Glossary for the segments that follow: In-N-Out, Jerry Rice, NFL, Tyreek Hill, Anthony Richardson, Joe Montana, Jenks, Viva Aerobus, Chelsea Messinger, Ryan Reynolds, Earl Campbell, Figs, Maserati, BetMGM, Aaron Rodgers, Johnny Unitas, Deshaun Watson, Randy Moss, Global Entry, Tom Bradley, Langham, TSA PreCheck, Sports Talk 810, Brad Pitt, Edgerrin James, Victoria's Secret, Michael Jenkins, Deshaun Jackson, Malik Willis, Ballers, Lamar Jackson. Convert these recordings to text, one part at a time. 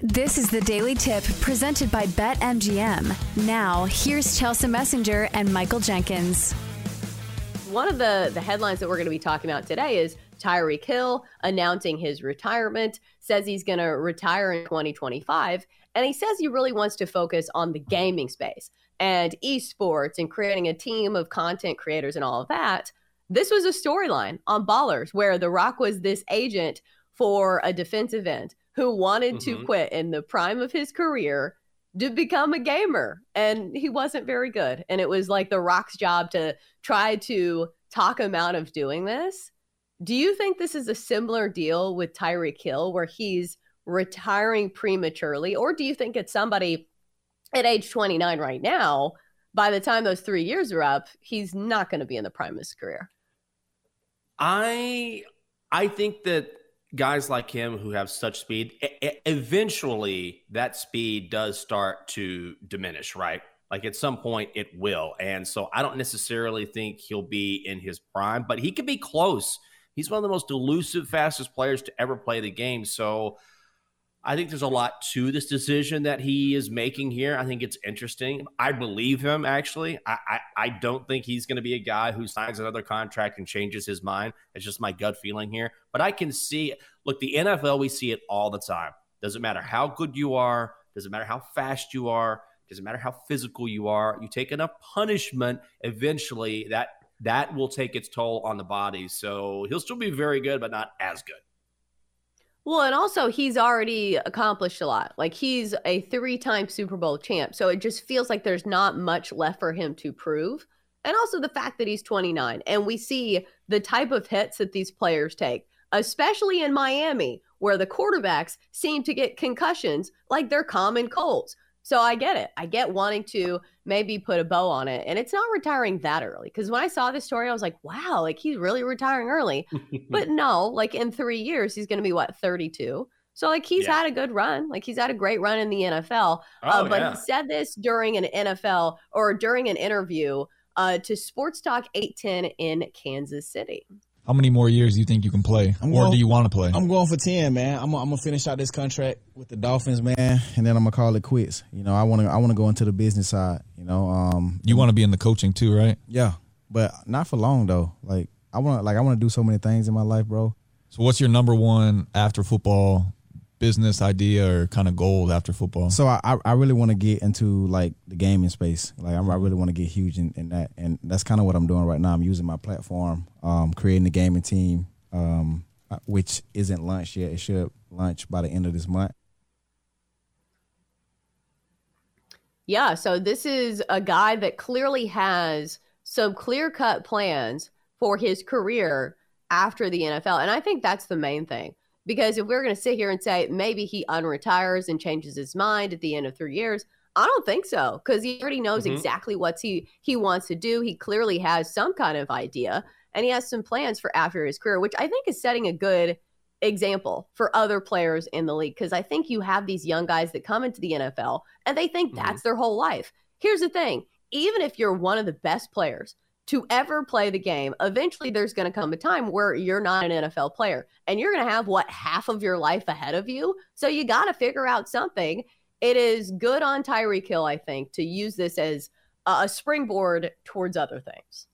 This is the Daily Tip presented by BetMGM. Now, here's Chelsea Messinger and Michael Jenkins. One of the headlines that we're going to be talking about today is Tyreek Hill announcing his retirement, says he's going to retire in 2025, and he says he really wants to focus on the gaming space and esports and creating a team of content creators and all of that. This was a storyline on Ballers where The Rock was this agent for a defensive end who wanted to quit in the prime of his career to become a gamer. And he wasn't very good. And it was like The Rock's job to try to talk him out of doing this. Do you think this is a similar deal with Tyreek Hill where he's retiring prematurely? Or do you think it's somebody at age 29 right now, by the time those 3 years are up, he's not going to be in the prime of his career? I think that guys like him who have such speed, eventually that speed does start to diminish, right? Like at some point it will. And so I don't necessarily think he'll be in his prime, but he could be close. He's one of the most elusive, fastest players to ever play the game. So I think there's a lot to this decision that he is making here. I think it's interesting. I believe him, actually. I don't think he's going to be a guy who signs another contract and changes his mind. It's just my gut feeling here. But I can see, look, the NFL, we see it all the time. Doesn't matter how good you are. Doesn't matter how fast you are. Doesn't matter how physical you are. You take enough punishment, eventually that will take its toll on the body. So he'll still be very good, but not as good. Well, and also he's already accomplished a lot. Like he's a three-time Super Bowl champ. So it just feels like there's not much left for him to prove. And also the fact that he's 29. And we see the type of hits that these players take, especially in Miami, where the quarterbacks seem to get concussions like they're common colds. So I get it. I get wanting to maybe put a bow on it. And it's not retiring that early. Because when I saw this story, I was like, wow, like he's really retiring early. But no, like in 3 years, he's going to be, 32? So like he's had a good run. Like he's had a great run in the NFL. He said this during an interview to Sports Talk 810 in Kansas City. How many more years do you think you can play? Do you want to play? I'm going for 10, man. I'm going to finish out this contract with the Dolphins, man, and then I'm going to call it quits. You know, I want to go into the business side, you know. You want to be in the coaching too, right? Yeah, but not for long, though. Like, I want to do so many things in my life, bro. So what's your number one after football business idea or kind of goal after football? So I really want to get into, the gaming space. I really want to get huge in that. And that's kind of what I'm doing right now. I'm using my platform, creating a gaming team, which isn't launched yet. It should launch by the end of this month. Yeah, so this is a guy that clearly has some clear-cut plans for his career after the NFL. And I think that's the main thing. Because if we're going to sit here and say maybe he unretires and changes his mind at the end of 3 years, I don't think so. Because he already knows exactly what he wants to do. He clearly has some kind of idea. And he has some plans for after his career, which I think is setting a good example for other players in the league. Because I think you have these young guys that come into the NFL and they think that's their whole life. Here's the thing. Even if you're one of the best players to ever play the game, eventually there's going to come a time where you're not an NFL player and you're going to have half of your life ahead of you. So you got to figure out something. It is good on Tyreek Hill, I think, to use this as a springboard towards other things.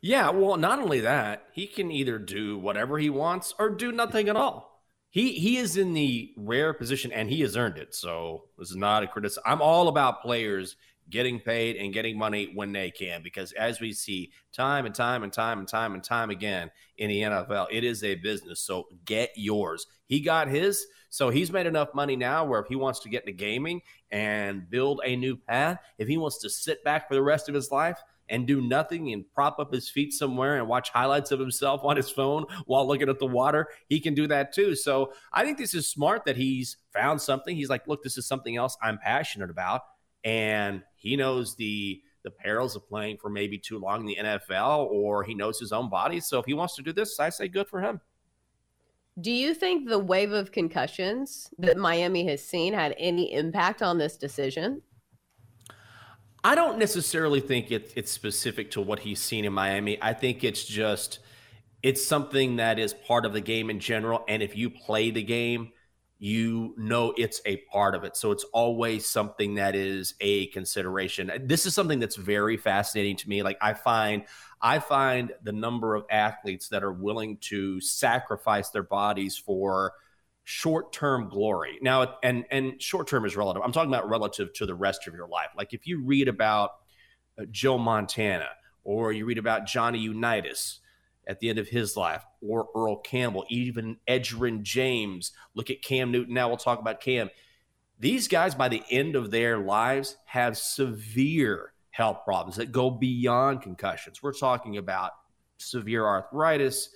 Yeah, well, not only that, he can either do whatever he wants or do nothing at all. He is in the rare position and he has earned it. So this is not a criticism. I'm all about players getting paid and getting money when they can, because as we see time and time again in the NFL, it is a business. So get yours. He got his, so he's made enough money now where if he wants to get into gaming and build a new path, if he wants to sit back for the rest of his life and do nothing and prop up his feet somewhere and watch highlights of himself on his phone while looking at the water, he can do that too. So I think this is smart that he's found something. He's like, look, this is something else I'm passionate about. And he knows the perils of playing for maybe too long in the NFL, or he knows his own body. So if he wants to do this, I say good for him. Do you think the wave of concussions that Miami has seen had any impact on this decision? I don't necessarily think it's specific to what he's seen in Miami. I think it's something that is part of the game in general. And if you play the game, you know it's a part of it. So it's always something that is a consideration. This is something that's very fascinating to me. Like I find the number of athletes that are willing to sacrifice their bodies for short-term glory. Now, and short-term is relative. I'm talking about relative to the rest of your life. Like if you read about Joe Montana or you read about Johnny Unitas at the end of his life, or Earl Campbell, even Edgerrin James. Look at Cam Newton. Now we'll talk about Cam. These guys, by the end of their lives, have severe health problems that go beyond concussions. We're talking about severe arthritis,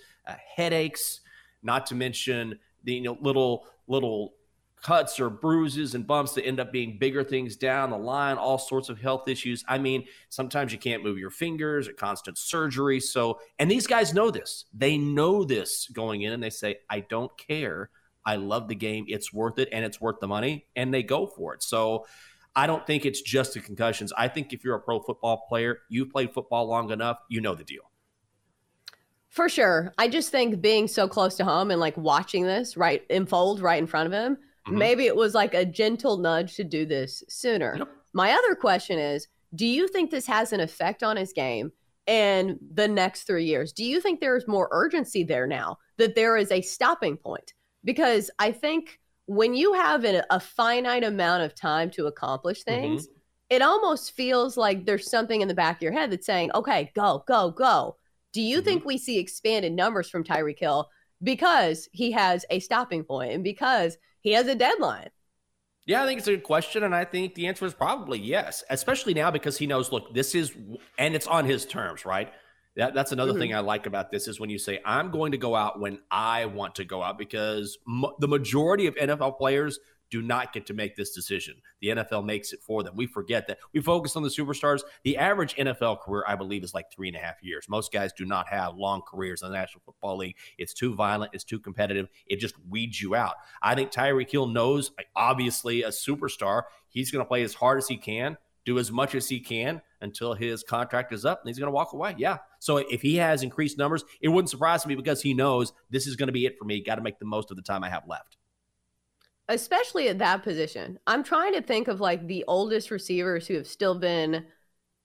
headaches, not to mention the little cuts or bruises and bumps that end up being bigger things down the line, all sorts of health issues. I mean, sometimes you can't move your fingers, a constant surgery. So, and these guys know this. They know this going in and they say, I don't care. I love the game. It's worth it and it's worth the money. And they go for it. So I don't think it's just the concussions. I think if you're a pro football player, you've played football long enough, you know the deal. For sure. I just think being so close to home and like watching this unfold right in front of him, maybe it was like a gentle nudge to do this sooner. Yep. My other question is, do you think this has an effect on his game in the next 3 years? Do you think there's more urgency there now that there is a stopping point? Because I think when you have a finite amount of time to accomplish things, it almost feels like there's something in the back of your head that's saying, okay, go, go, go. Do you think we see expanded numbers from Tyreek Hill because he has a stopping point and because he has a deadline? Yeah, I think it's a good question. And I think the answer is probably yes, especially now because he knows, look, this is, and it's on his terms, right? That's another thing I like about this is when you say, I'm going to go out when I want to go out, because the majority of NFL players do not get to make this decision. The NFL makes it for them. We forget that. We focus on the superstars. The average NFL career, I believe, is like 3.5 years. Most guys do not have long careers in the National Football League. It's too violent. It's too competitive. It just weeds you out. I think Tyreek Hill knows, obviously, a superstar. He's going to play as hard as he can, do as much as he can until his contract is up, and he's going to walk away. Yeah. So if he has increased numbers, it wouldn't surprise me because he knows this is going to be it for me. Got to make the most of the time I have left. Especially at that position. I'm trying to think of like the oldest receivers who have still been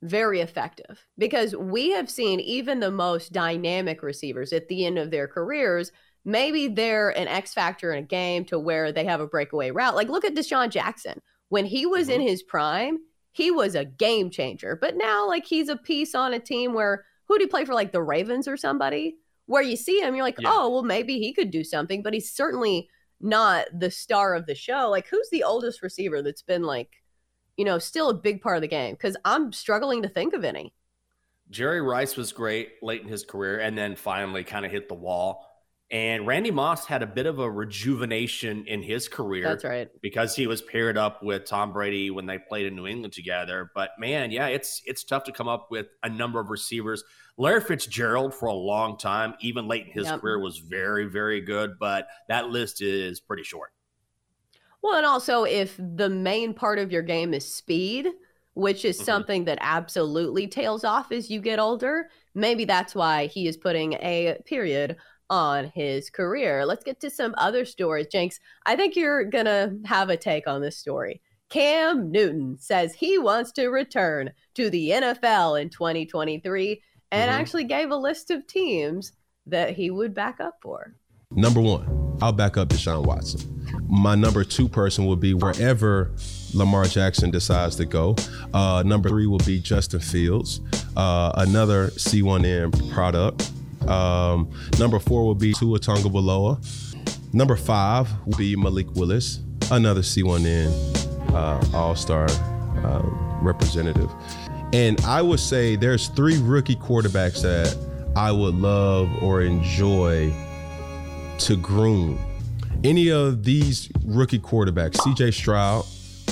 very effective, because we have seen even the most dynamic receivers at the end of their careers, maybe they're an X factor in a game to where they have a breakaway route. Like look at Deshaun Jackson. When he was in his prime, he was a game changer, but now like he's a piece on a team where who'd he play for, like the Ravens or somebody, where you see him, you're like, oh, well maybe he could do something, but he's certainly not the star of the show. Like who's the oldest receiver that's been like, you know, still a big part of the game? Because I'm struggling to think of any. Jerry Rice was great late in his career and then finally kind of hit the wall. And Randy Moss had a bit of a rejuvenation in his career. That's right. Because he was paired up with Tom Brady when they played in New England together. But man, yeah, it's tough to come up with a number of receivers. Larry Fitzgerald for a long time, even late in his career, was very, very good. But that list is pretty short. Well, and also if the main part of your game is speed, which is something that absolutely tails off as you get older, maybe that's why he is putting a period on his career. Let's get to some other stories. Jenks, I think you're gonna have a take on this story. Cam Newton says he wants to return to the NFL in 2023 and actually gave a list of teams that he would back up for. Number one, I'll back up Deshaun Watson. My number two person will be wherever Lamar Jackson decides to go. Number three will be Justin Fields, another C1M product. Number four will be Tua Tagovailoa. Number five will be Malik Willis, another C1N all-star representative. And I would say there's three rookie quarterbacks that I would love or enjoy to groom. Any of these rookie quarterbacks, CJ Stroud,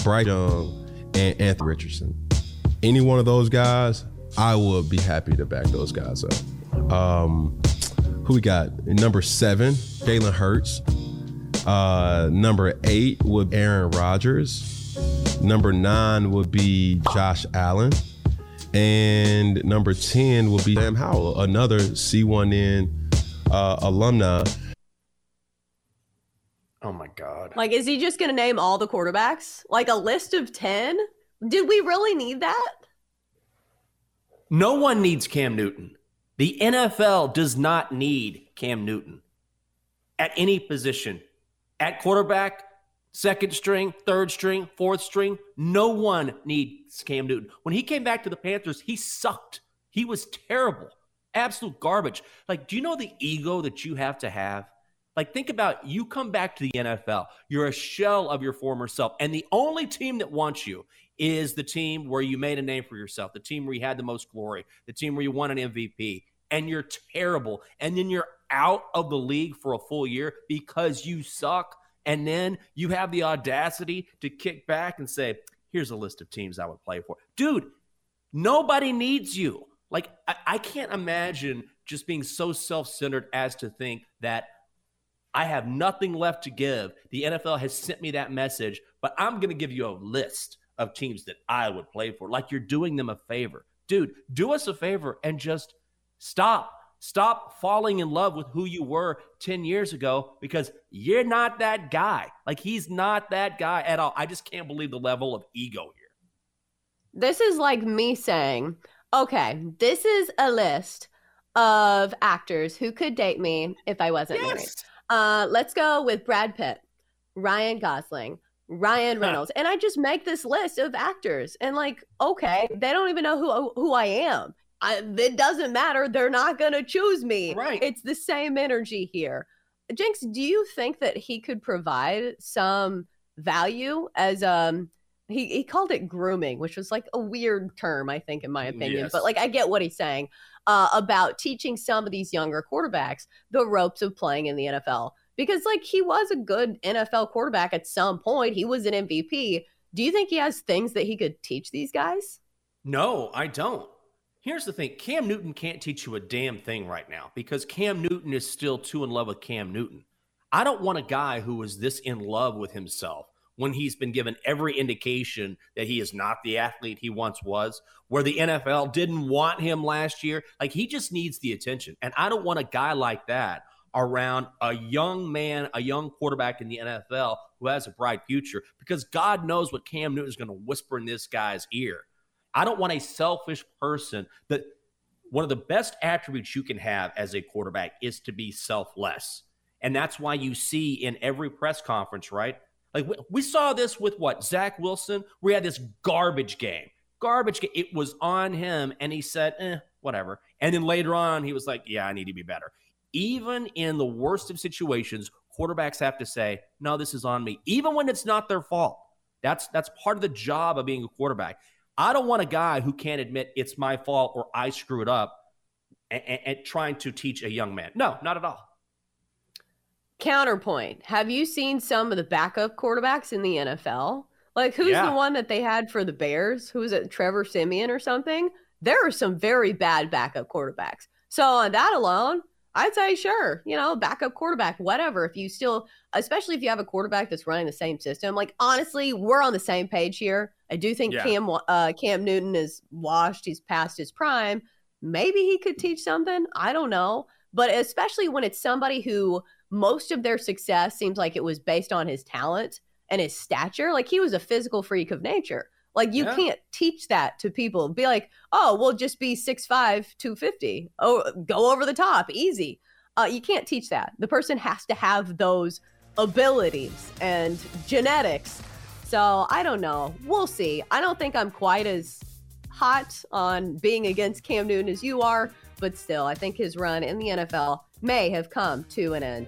Bryce Young, and Anthony Richardson. Any one of those guys, I would be happy to back those guys up. Who we got? Number seven, Jalen Hurts. Number eight would be Aaron Rodgers. Number nine would be Josh Allen. And number 10 would be Sam Howell, another C1N alumni. Oh my God. Like, is he just going to name all the quarterbacks? Like a list of 10? Did we really need that? No one needs Cam Newton. The NFL does not need Cam Newton at any position. At quarterback, second string, third string, fourth string, no one needs Cam Newton. When he came back to the Panthers, he sucked. He was terrible. Absolute garbage. Like, do you know the ego that you have to have? Like, think about, you come back to the NFL. You're a shell of your former self. And the only team that wants you is the team where you made a name for yourself, the team where you had the most glory, the team where you won an MVP, and you're terrible. And then you're out of the league for a full year because you suck. And then you have the audacity to kick back and say, here's a list of teams I would play for. Dude, nobody needs you. Like, I can't imagine just being so self-centered as to think that I have nothing left to give. The NFL has sent me that message, but I'm going to give you a list of teams that I would play for. Like, you're doing them a favor. Dude, do us a favor and just stop. Stop falling in love with who you were 10 years ago, because you're not that guy. Like, he's not that guy at all. I just can't believe the level of ego here. This is like me saying, okay, this is a list of actors who could date me if I wasn't married. Let's go with Brad Pitt, Ryan Gosling, Ryan Reynolds. And I just make this list of actors, and like, okay, they don't even know who I am. It doesn't matter. They're not going to choose me. Right. It's the same energy here. Jinx, do you think that he could provide some value as he called it grooming, which was like a weird term, I think, in my opinion. Yes. But like, I get what he's saying about teaching some of these younger quarterbacks the ropes of playing in the NFL, because like, he was a good NFL quarterback at some point. He was an MVP. Do you think he has things that he could teach these guys? No, I don't. Here's the thing. Cam Newton can't teach you a damn thing right now, because Cam Newton is still too in love with Cam Newton. I don't want a guy who is this in love with himself when he's been given every indication that he is not the athlete he once was, where the NFL didn't want him last year. Like, he just needs the attention. And I don't want a guy like that around a young man, a young quarterback in the NFL who has a bright future, because God knows what Cam Newton is going to whisper in this guy's ear. I don't want a selfish person. That one of the best attributes you can have as a quarterback is to be selfless. And that's why you see in every press conference, right? Like, we saw this with what? Zach Wilson. We had this garbage game. Garbage game. It was on him, and he said, whatever. And then later on, he was like, yeah, I need to be better. Even in the worst of situations, quarterbacks have to say, no, this is on me, even when it's not their fault. That's part of the job of being a quarterback. I don't want a guy who can't admit it's my fault or I screwed up and trying to teach a young man. No, not at all. Counterpoint. Have you seen some of the backup quarterbacks in the NFL? Like, who's the one that they had for the Bears? Who was it? Trevor Siemian or something? There are some very bad backup quarterbacks. So on that alone, I'd say, sure, you know, backup quarterback, whatever. If you still, especially if you have a quarterback that's running the same system, like, honestly, we're on the same page here. I do think Cam Newton is washed. He's past his prime. Maybe he could teach something. I don't know. But especially when it's somebody who most of their success seems like it was based on his talent and his stature. Like, he was a physical freak of nature. Like, you can't teach that to people. Be like, oh, we'll just be 6'5", 250. Oh, go over the top, easy. You can't teach that. The person has to have those abilities and genetics. So I don't know. We'll see. I don't think I'm quite as hot on being against Cam Newton as you are, but still, I think his run in the NFL may have come to an end.